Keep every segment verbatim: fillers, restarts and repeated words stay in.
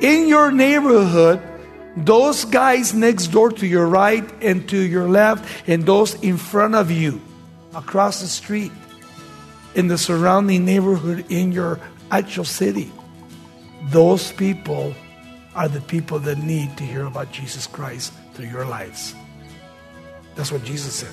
in your neighborhood, those guys next door to your right and to your left, and those in front of you, across the street, in the surrounding neighborhood, in your actual city, those people are the people that need to hear about Jesus Christ through your lives. That's what Jesus said.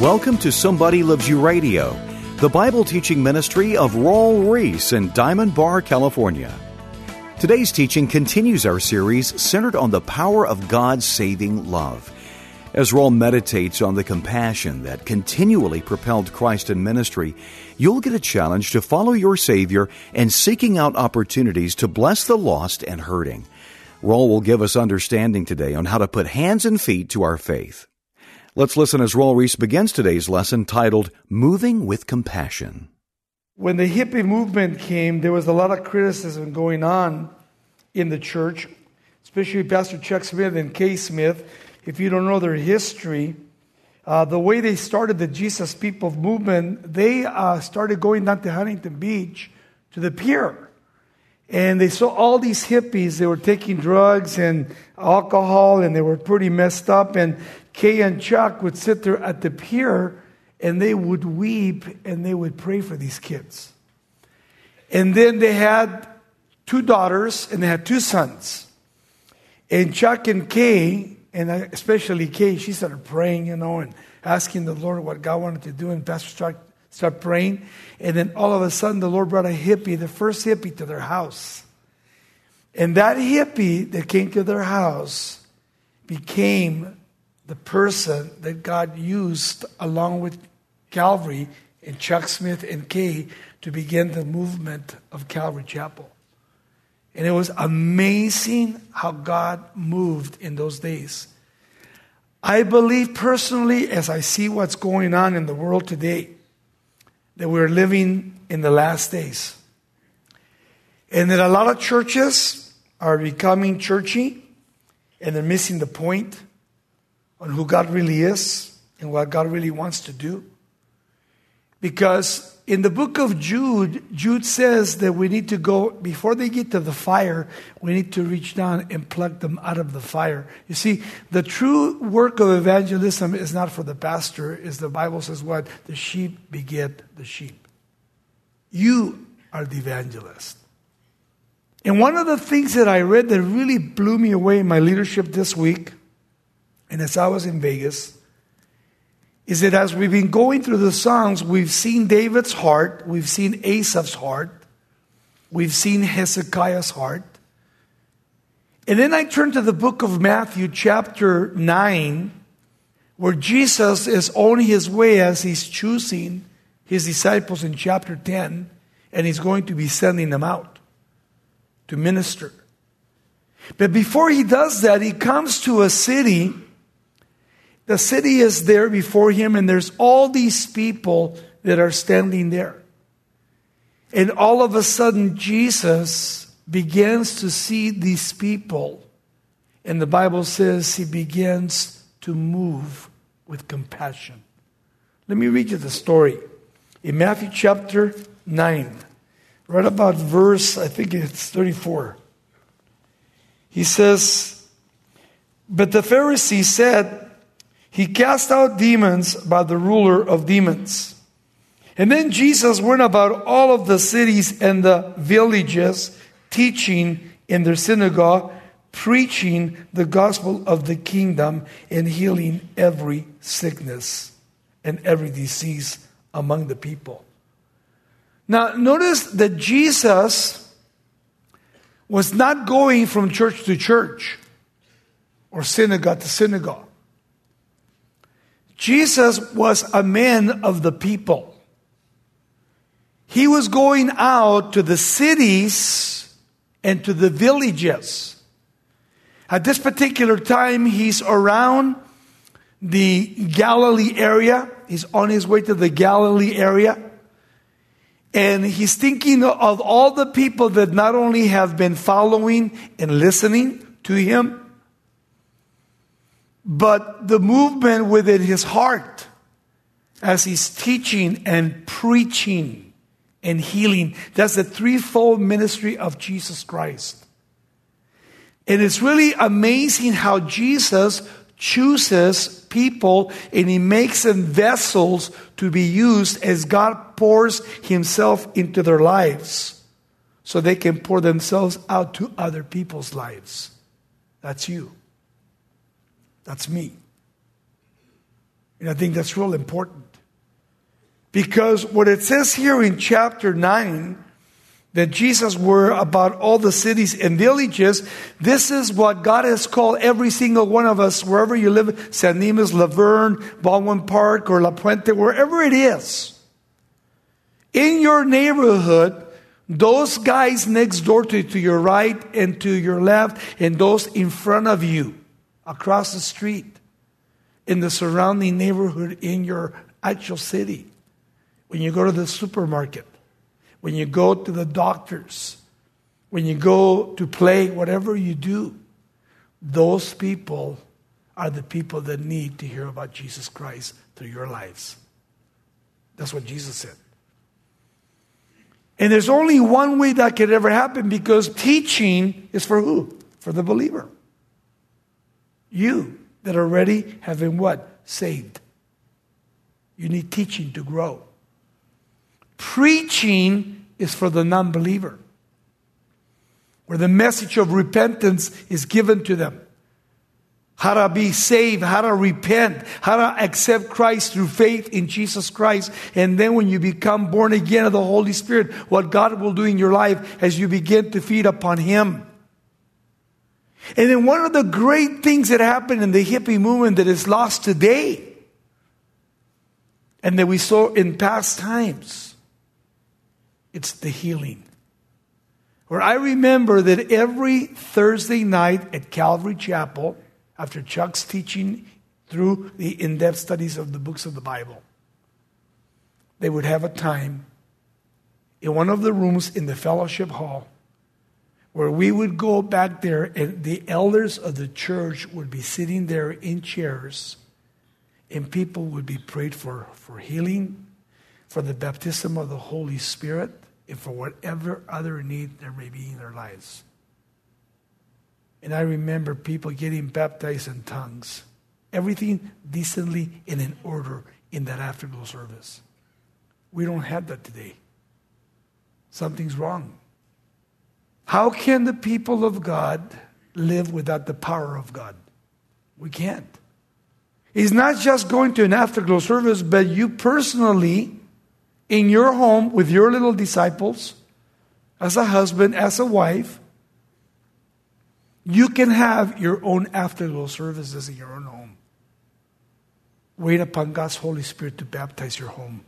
Welcome to Somebody Loves You Radio, the Bible teaching ministry of Raul Ries in Diamond Bar, California. Today's teaching continues our series centered on the power of God's saving love. As Raul meditates on the compassion that continually propelled Christ in ministry, you'll get a challenge to follow your Savior and seeking out opportunities to bless the lost and hurting. Raul will give us understanding today on how to put hands and feet to our faith. Let's listen as Raul Ries begins today's lesson titled, Moving with Compassion. When the hippie movement came, there was a lot of criticism going on in the church, especially Pastor Chuck Smith and Kay Smith. If you don't know their history, uh, the way they started the Jesus People movement, they uh, started going down to Huntington Beach to the pier. And they saw all these hippies. They were taking drugs and alcohol, and they were pretty messed up. And Kay and Chuck would sit there at the pier, and they would weep, and they would pray for these kids. And then they had two daughters, and they had two sons. And Chuck and Kay, and especially Kay, she started praying, you know, and asking the Lord what God wanted to do. And Pastor Chuck start praying, and then all of a sudden the Lord brought a hippie, the first hippie, to their house. And that hippie that came to their house became the person that God used along with Calvary and Chuck Smith and Kay to begin the movement of Calvary Chapel. And it was amazing how God moved in those days. I believe personally, as I see what's going on in the world today, that we're living in the last days. And that a lot of churches are becoming churchy, and they're missing the point on who God really is and what God really wants to do. Because in the book of Jude, Jude says that we need to go, before they get to the fire, we need to reach down and pluck them out of the fire. You see, the true work of evangelism is not for the pastor, is the Bible says what? The sheep beget the sheep. You are the evangelist. And one of the things that I read that really blew me away in my leadership this week, and as I was in Vegas, is that as we've been going through the Psalms, we've seen David's heart, we've seen Asaph's heart, we've seen Hezekiah's heart. And then I turn to the book of Matthew chapter nine, where Jesus is on his way as he's choosing his disciples in chapter ten, and he's going to be sending them out to minister. But before he does that, he comes to a city. The city is there before him, and there's all these people that are standing there. And all of a sudden, Jesus begins to see these people. And the Bible says he begins to move with compassion. Let me read you the story. In Matthew chapter nine, right about verse, I think it's thirty-four. He says, "But the Pharisees said, he cast out demons by the ruler of demons." And then Jesus went about all of the cities and the villages, teaching in their synagogue, preaching the gospel of the kingdom, and healing every sickness and every disease among the people. Now, notice that Jesus was not going from church to church or synagogue to synagogue. Jesus was a man of the people. He was going out to the cities and to the villages. At this particular time, he's around the Galilee area. He's on his way to the Galilee area. And he's thinking of all the people that not only have been following and listening to him, but the movement within his heart as he's teaching and preaching and healing. That's the threefold ministry of Jesus Christ. And it's really amazing how Jesus chooses people and he makes them vessels to be used as God pours himself into their lives so they can pour themselves out to other people's lives. That's you. That's me. And I think that's real important. Because what it says here in chapter nine, that Jesus were about all the cities and villages, this is what God has called every single one of us, wherever you live, San Dimas, Laverne, Baldwin Park, or La Puente, wherever it is. In your neighborhood, those guys next door to, to your right and to your left, and those in front of you, across the street, in the surrounding neighborhood, in your actual city, when you go to the supermarket, when you go to the doctors, when you go to play, whatever you do, those people are the people that need to hear about Jesus Christ through your lives. That's what Jesus said. And there's only one way that could ever happen, because teaching is for who? For the believer. You that already have been what? Saved. You need teaching to grow. Preaching is for the non-believer, where the message of repentance is given to them. How to be saved, how to repent, how to accept Christ through faith in Jesus Christ. And then when you become born again of the Holy Spirit, what God will do in your life as you begin to feed upon him. And then one of the great things that happened in the hippie movement that is lost today, and that we saw in past times, it's the healing. Where I remember that every Thursday night at Calvary Chapel, after Chuck's teaching through the in-depth studies of the books of the Bible, they would have a time in one of the rooms in the fellowship hall, where we would go back there and the elders of the church would be sitting there in chairs, and people would be prayed for, for healing, for the baptism of the Holy Spirit, and for whatever other need there may be in their lives. And I remember people getting baptized in tongues, everything decently and in order in that afternoon service. We don't have that today. Something's wrong. How can the people of God live without the power of God? We can't. It's not just going to an afterglow service, but you personally, in your home, with your little disciples, as a husband, as a wife, you can have your own afterglow services in your own home. Wait upon God's Holy Spirit to baptize your home,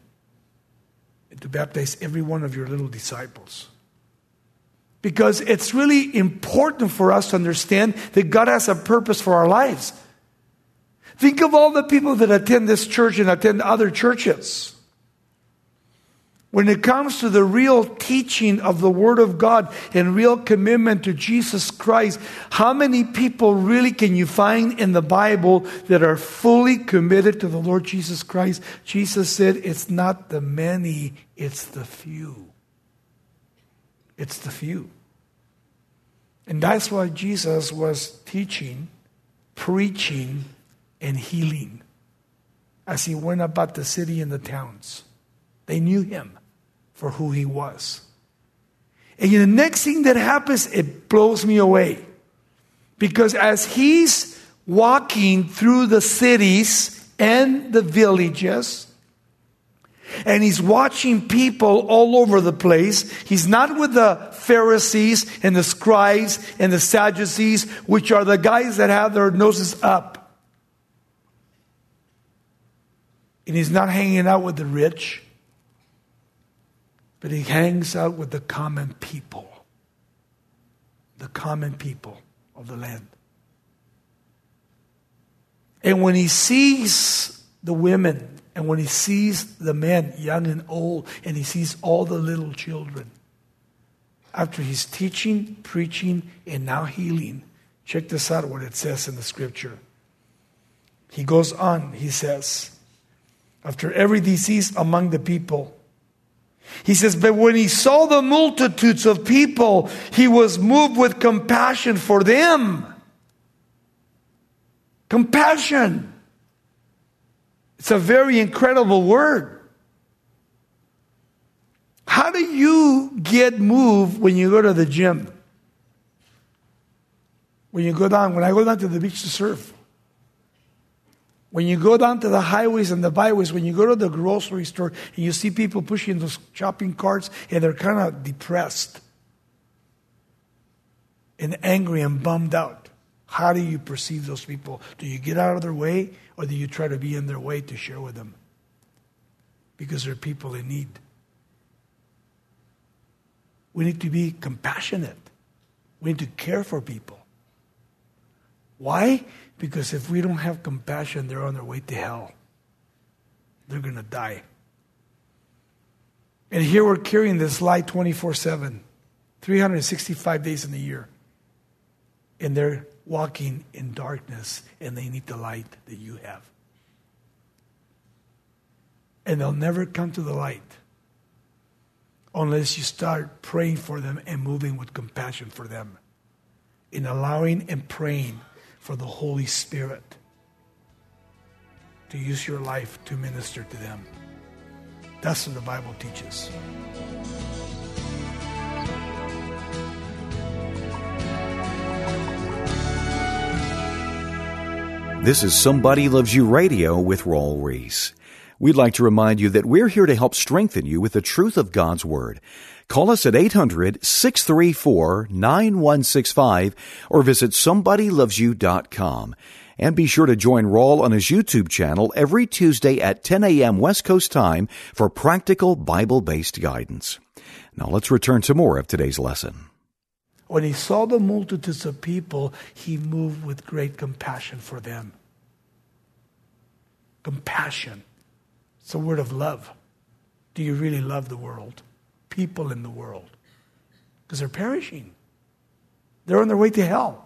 and to baptize every one of your little disciples. Because it's really important for us to understand that God has a purpose for our lives. Think of all the people that attend this church and attend other churches. When it comes to the real teaching of the Word of God and real commitment to Jesus Christ, how many people really can you find in the Bible that are fully committed to the Lord Jesus Christ? Jesus said, it's not the many, it's the few. It's the few. And that's why Jesus was teaching, preaching, and healing as he went about the city and the towns. They knew him for who he was. And the next thing that happens, it blows me away. Because as he's walking through the cities and the villages, and he's watching people all over the place. He's not with the Pharisees and the scribes and the Sadducees, which are the guys that have their noses up. And he's not hanging out with the rich, but he hangs out with the common people. The common people of the land. And when he sees the women, and when he sees the men, young and old, and he sees all the little children, after he's teaching, preaching, and now healing, check this out what it says in the scripture. He goes on, he says, after every disease among the people, he says, but when he saw the multitudes of people, he was moved with compassion for them. Compassion. It's a very incredible word. How do you get moved when you go to the gym? When you go down, when I go down to the beach to surf, when you go down to the highways and the byways, when you go to the grocery store and you see people pushing those shopping carts and they're kind of depressed and angry and bummed out, how do you perceive those people? Do you get out of their way or do you try to be in their way to share with them? Because they're people in need. We need to be compassionate. We need to care for people. Why? Because if we don't have compassion, they're on their way to hell. They're going to die. And here we're carrying this lie twenty-four seven, three hundred sixty-five days in the year. And they're walking in darkness, and they need the light that you have. And they'll never come to the light unless you start praying for them and moving with compassion for them, in allowing and praying for the Holy Spirit to use your life to minister to them. That's what the Bible teaches. This is Somebody Loves You Radio with Raul Ries. We'd like to remind you that we're here to help strengthen you with the truth of God's Word. Call us at eight hundred, six three four, nine one six five or visit somebody loves you dot com. And be sure to join Raul on his YouTube channel every Tuesday at ten a.m. West Coast time for practical Bible-based guidance. Now let's return to more of today's lesson. When he saw the multitudes of people, he moved with great compassion for them. Compassion. It's a word of love. Do you really love the world? People in the world? Because they're perishing. They're on their way to hell.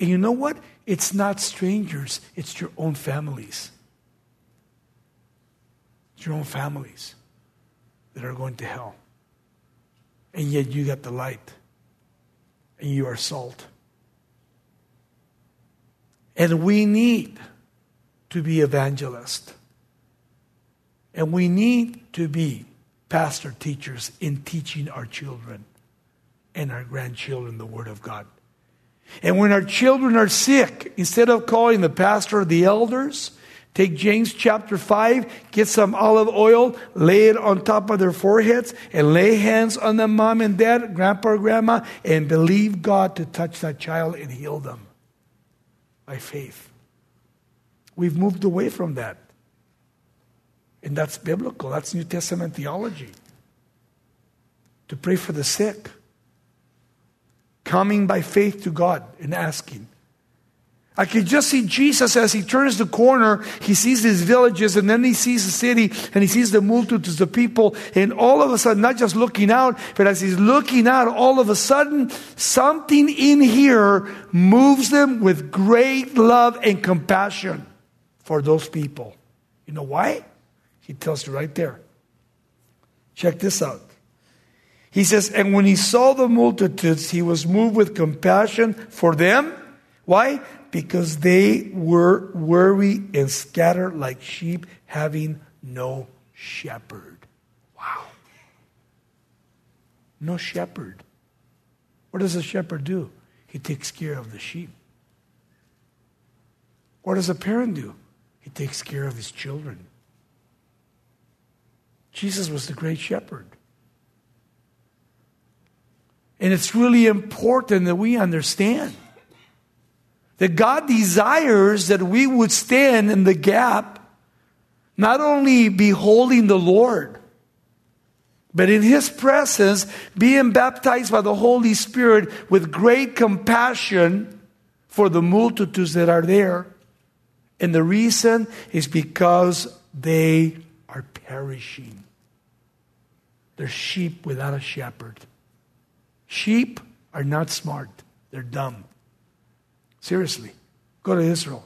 And you know what? It's not strangers. It's your own families. It's your own families that are going to hell. And yet you got the light. And you are salt. And we need to be evangelists. And we need to be pastor teachers in teaching our children and our grandchildren the Word of God. And when our children are sick, instead of calling the pastor or the elders, take James chapter five, get some olive oil, lay it on top of their foreheads, and lay hands on the mom and dad, grandpa or grandma, and believe God to touch that child and heal them by faith. We've moved away from that. And that's biblical. That's New Testament theology. To pray for the sick. Coming by faith to God and asking. I could just see Jesus as he turns the corner. He sees these villages and then he sees the city and he sees the multitudes of people. And all of a sudden, not just looking out, but as he's looking out, all of a sudden, something in here moves them with great love and compassion for those people. You know why? He tells you right there. Check this out. He says, and when he saw the multitudes, he was moved with compassion for them. Why? Because they were weary and scattered like sheep, having no shepherd. Wow. No shepherd. What does a shepherd do? He takes care of the sheep. What does a parent do? He takes care of his children. Jesus was the great shepherd. And it's really important that we understand that God desires that we would stand in the gap, not only beholding the Lord, but in His presence, being baptized by the Holy Spirit with great compassion for the multitudes that are there And the reason is because they are perishing. They're sheep without a shepherd. Sheep are not smart. They're dumb. Seriously. Go to Israel.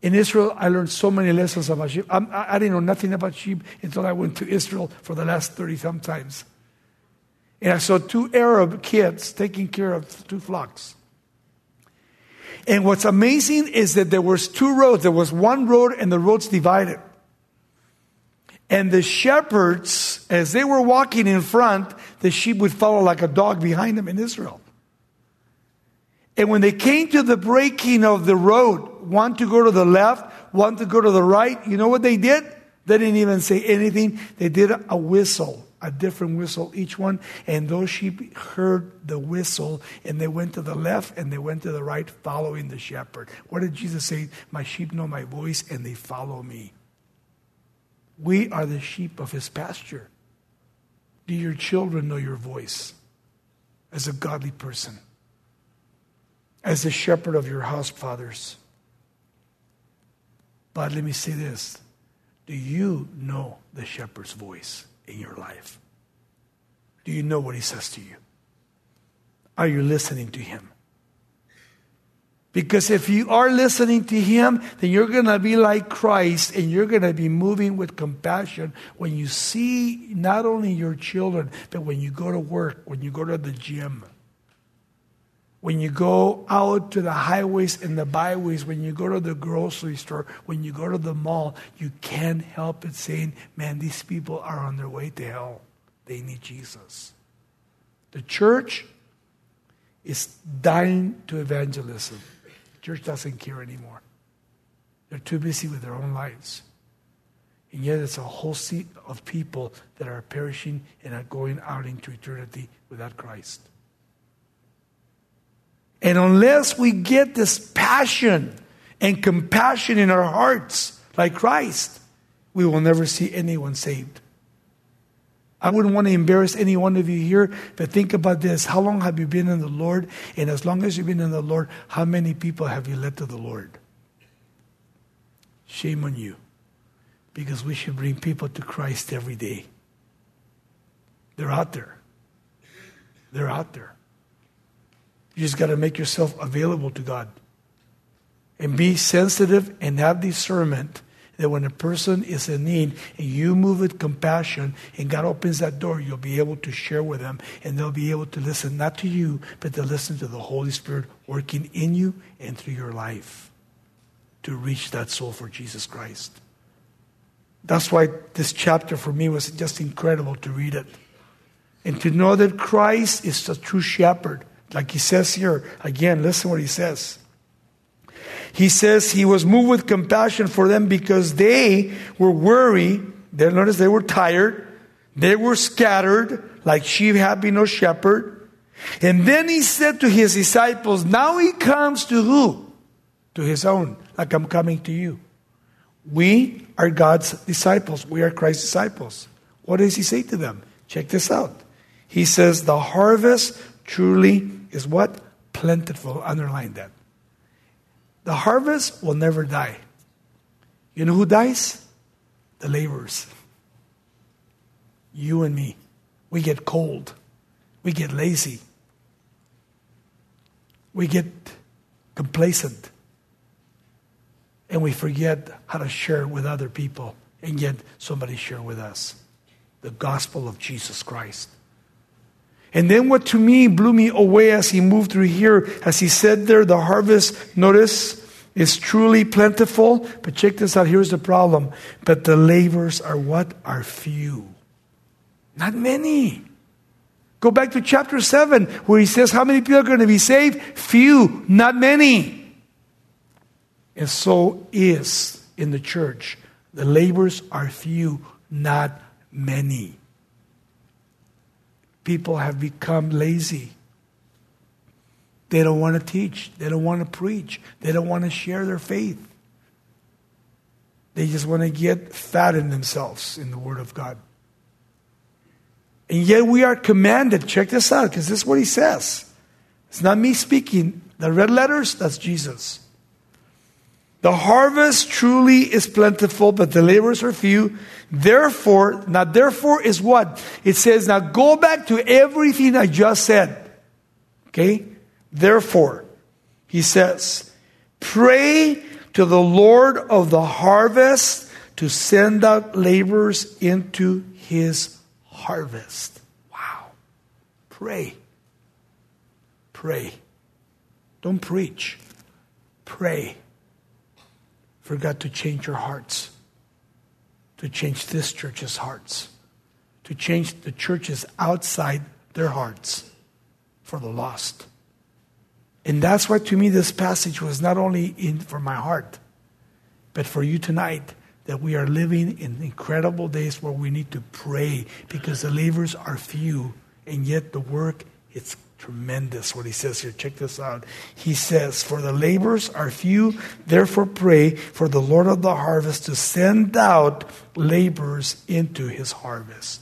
In Israel, I learned so many lessons about sheep. I'm, I didn't know nothing about sheep until I went to Israel for the last thirty-some times. And I saw two Arab kids taking care of two flocks. And what's amazing is that there was two roads. There was one road and the roads divided. And the shepherds, as they were walking in front, the sheep would follow like a dog behind them in Israel. And when they came to the breaking of the road, one to go to the left, one to go to the right, you know what they did? They didn't even say anything. They did a whistle, a different whistle, each one. And those sheep heard the whistle, and they went to the left, and they went to the right, following the shepherd. What did Jesus say? My sheep know my voice, and they follow me. We are the sheep of his pasture. Do your children know your voice as a godly person, as the shepherd of your house, fathers? But let me say this. Do you know the shepherd's voice in your life? Do you know what he says to you? Are you listening to him? Because if you are listening to him, then you're going to be like Christ, and you're going to be moving with compassion when you see not only your children, but when you go to work, when you go to the gym, when you go out to the highways and the byways, when you go to the grocery store, when you go to the mall, you can't help but saying, man, these people are on their way to hell. They need Jesus. The church is dying to evangelism. The church doesn't care anymore. They're too busy with their own lives. And yet it's a whole sea of people that are perishing and are going out into eternity without Christ. And unless we get this passion and compassion in our hearts, like Christ, we will never see anyone saved. I wouldn't want to embarrass any one of you here, but think about this. How long have you been in the Lord? And as long as you've been in the Lord, how many people have you led to the Lord? Shame on you. Because we should bring people to Christ every day. They're out there. They're out there. You just got to make yourself available to God and be sensitive and have discernment that when a person is in need and you move with compassion and God opens that door, you'll be able to share with them, and they'll be able to listen, not to you, but to listen to the Holy Spirit working in you and through your life to reach that soul for Jesus Christ. That's why this chapter for me was just incredible to read it and to know that Christ is the true shepherd. Like he says here, again, listen what he says. He says he was moved with compassion for them because they were weary. They, notice they were tired. They were scattered like sheep having no shepherd. And then he said to his disciples, now he comes to who? To his own, like I'm coming to you. We are God's disciples. We are Christ's disciples. What does he say to them? Check this out. He says the harvest truly is what? Plentiful. Underline that. The harvest will never die. You know who dies? The laborers. You and me. We get cold. We get lazy. We get complacent. And we forget how to share with other people. And yet somebody share with us the gospel of Jesus Christ. And then what to me blew me away as he moved through here, as he said there, the harvest, notice, is truly plentiful. But check this out, here's the problem. But the laborers are what? Are few. Not many. Go back to chapter seven where he says, how many people are going to be saved? Few, not many. And so is in the church. The laborers are few, not many. People have become lazy. They don't want to teach. They don't want to preach. They don't want to share their faith. They just want to get fat in themselves in the Word of God. And yet we are commanded, check this out, because this is what he says. It's not me speaking. The red letters, that's Jesus. The harvest truly is plentiful, but the laborers are few. Therefore, now therefore is what? It says, now go back to everything I just said. Okay? Therefore, he says, pray to the Lord of the harvest to send out laborers into his harvest. Wow. Pray. Pray. Don't preach. Pray. For God to change your hearts, to change this church's hearts, to change the churches outside their hearts for the lost. And that's why to me this passage was not only in for my heart, but for you tonight, that we are living in incredible days where we need to pray because the laborers are few, and yet the work, it's tremendous what he says here. Check this out. He says, for the laborers are few, therefore pray for the Lord of the harvest to send out laborers into his harvest.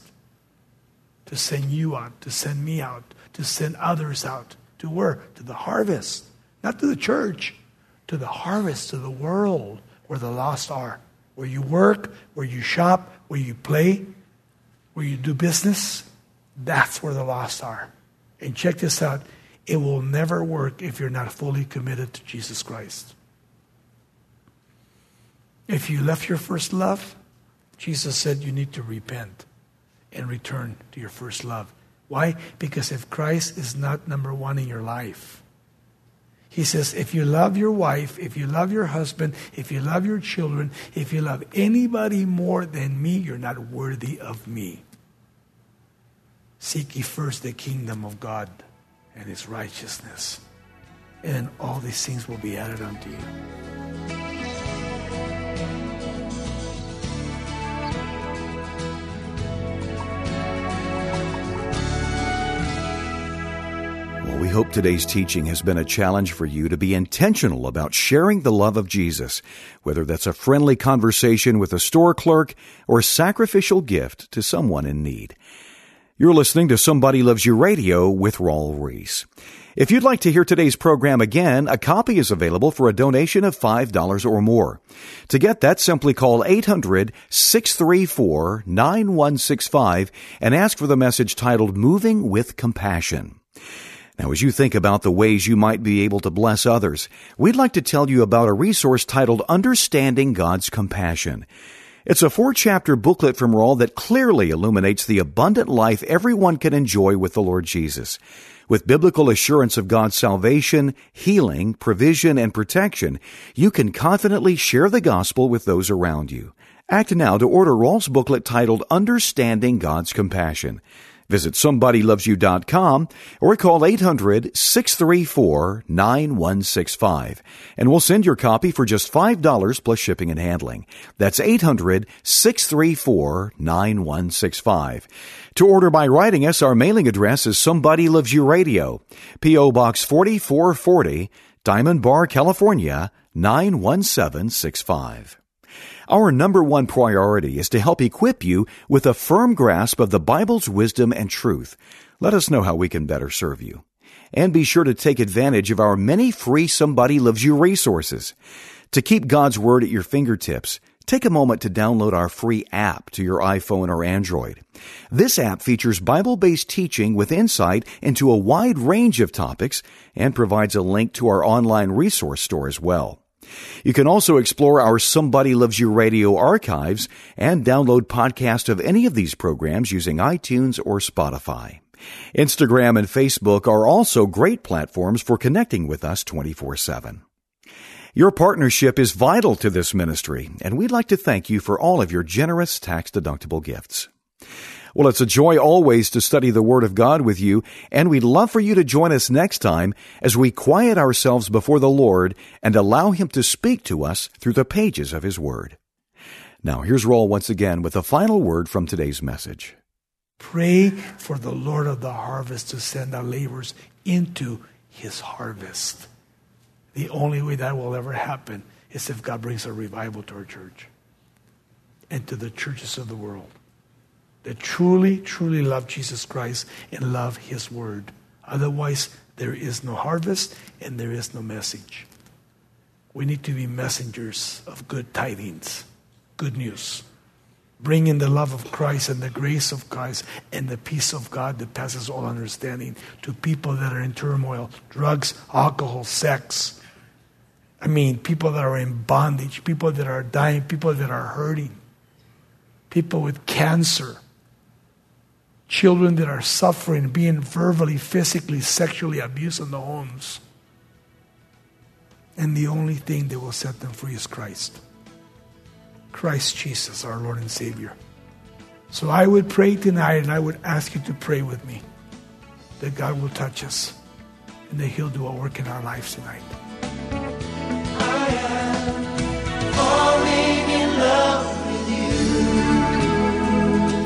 To send you out, to send me out, to send others out. To where? To the harvest. Not to the church. To the harvest, to the world where the lost are. Where you work, where you shop, where you play, where you do business. That's where the lost are. And check this out, it will never work if you're not fully committed to Jesus Christ. If you left your first love, Jesus said you need to repent and return to your first love. Why? Because if Christ is not number one in your life, he says if you love your wife, if you love your husband, if you love your children, if you love anybody more than me, you're not worthy of me. Seek ye first the kingdom of God and his righteousness, and all these things will be added unto you. Well, we hope today's teaching has been a challenge for you to be intentional about sharing the love of Jesus, whether that's a friendly conversation with a store clerk or a sacrificial gift to someone in need. You're listening to Somebody Loves You Radio with Raul Ries. If you'd like to hear today's program again, a copy is available for a donation of five dollars or more. To get that, simply call eight hundred, six three four, nine one six five and ask for the message titled Moving with Compassion. Now, as you think about the ways you might be able to bless others, we'd like to tell you about a resource titled Understanding God's Compassion. It's a four-chapter booklet from Raul that clearly illuminates the abundant life everyone can enjoy with the Lord Jesus. With biblical assurance of God's salvation, healing, provision, and protection, you can confidently share the gospel with those around you. Act now to order Raul's booklet titled Understanding God's Compassion. Visit somebody loves you dot com or call eight hundred, six three four, nine one six five, and we'll send your copy for just five dollars plus shipping and handling. That's eight hundred, six three four, nine one six five. To order by writing us, our mailing address is Somebody Loves You Radio, P O. Box forty-four forty, Diamond Bar, California, nine one seven six five. Our number one priority is to help equip you with a firm grasp of the Bible's wisdom and truth. Let us know how we can better serve you. And be sure to take advantage of our many free Somebody Loves You resources. To keep God's Word at your fingertips, take a moment to download our free app to your iPhone or Android. This app features Bible-based teaching with insight into a wide range of topics and provides a link to our online resource store as well. You can also explore our Somebody Loves You Radio archives and download podcasts of any of these programs using iTunes or Spotify. Instagram and Facebook are also great platforms for connecting with us twenty-four seven. Your partnership is vital to this ministry, and we'd like to thank you for all of your generous tax-deductible gifts. Well, it's a joy always to study the Word of God with you, and we'd love for you to join us next time as we quiet ourselves before the Lord and allow Him to speak to us through the pages of His Word. Now, here's Raul once again with the final word from today's message. Pray for the Lord of the harvest to send our laborers into His harvest. The only way that will ever happen is if God brings a revival to our church and to the churches of the world that truly, truly love Jesus Christ and love His Word. Otherwise, there is no harvest and there is no message. We need to be messengers of good tidings, good news. Bring in the love of Christ and the grace of Christ and the peace of God that passes all understanding to people that are in turmoil, drugs, alcohol, sex. I mean, people that are in bondage, people that are dying, people that are hurting, people with cancer, children that are suffering, being verbally, physically, sexually abused in the homes. And the only thing that will set them free is Christ. Christ Jesus, our Lord and Savior. So I would pray tonight, and I would ask you to pray with me that God will touch us and that He'll do a work in our lives tonight. I am falling in love with you.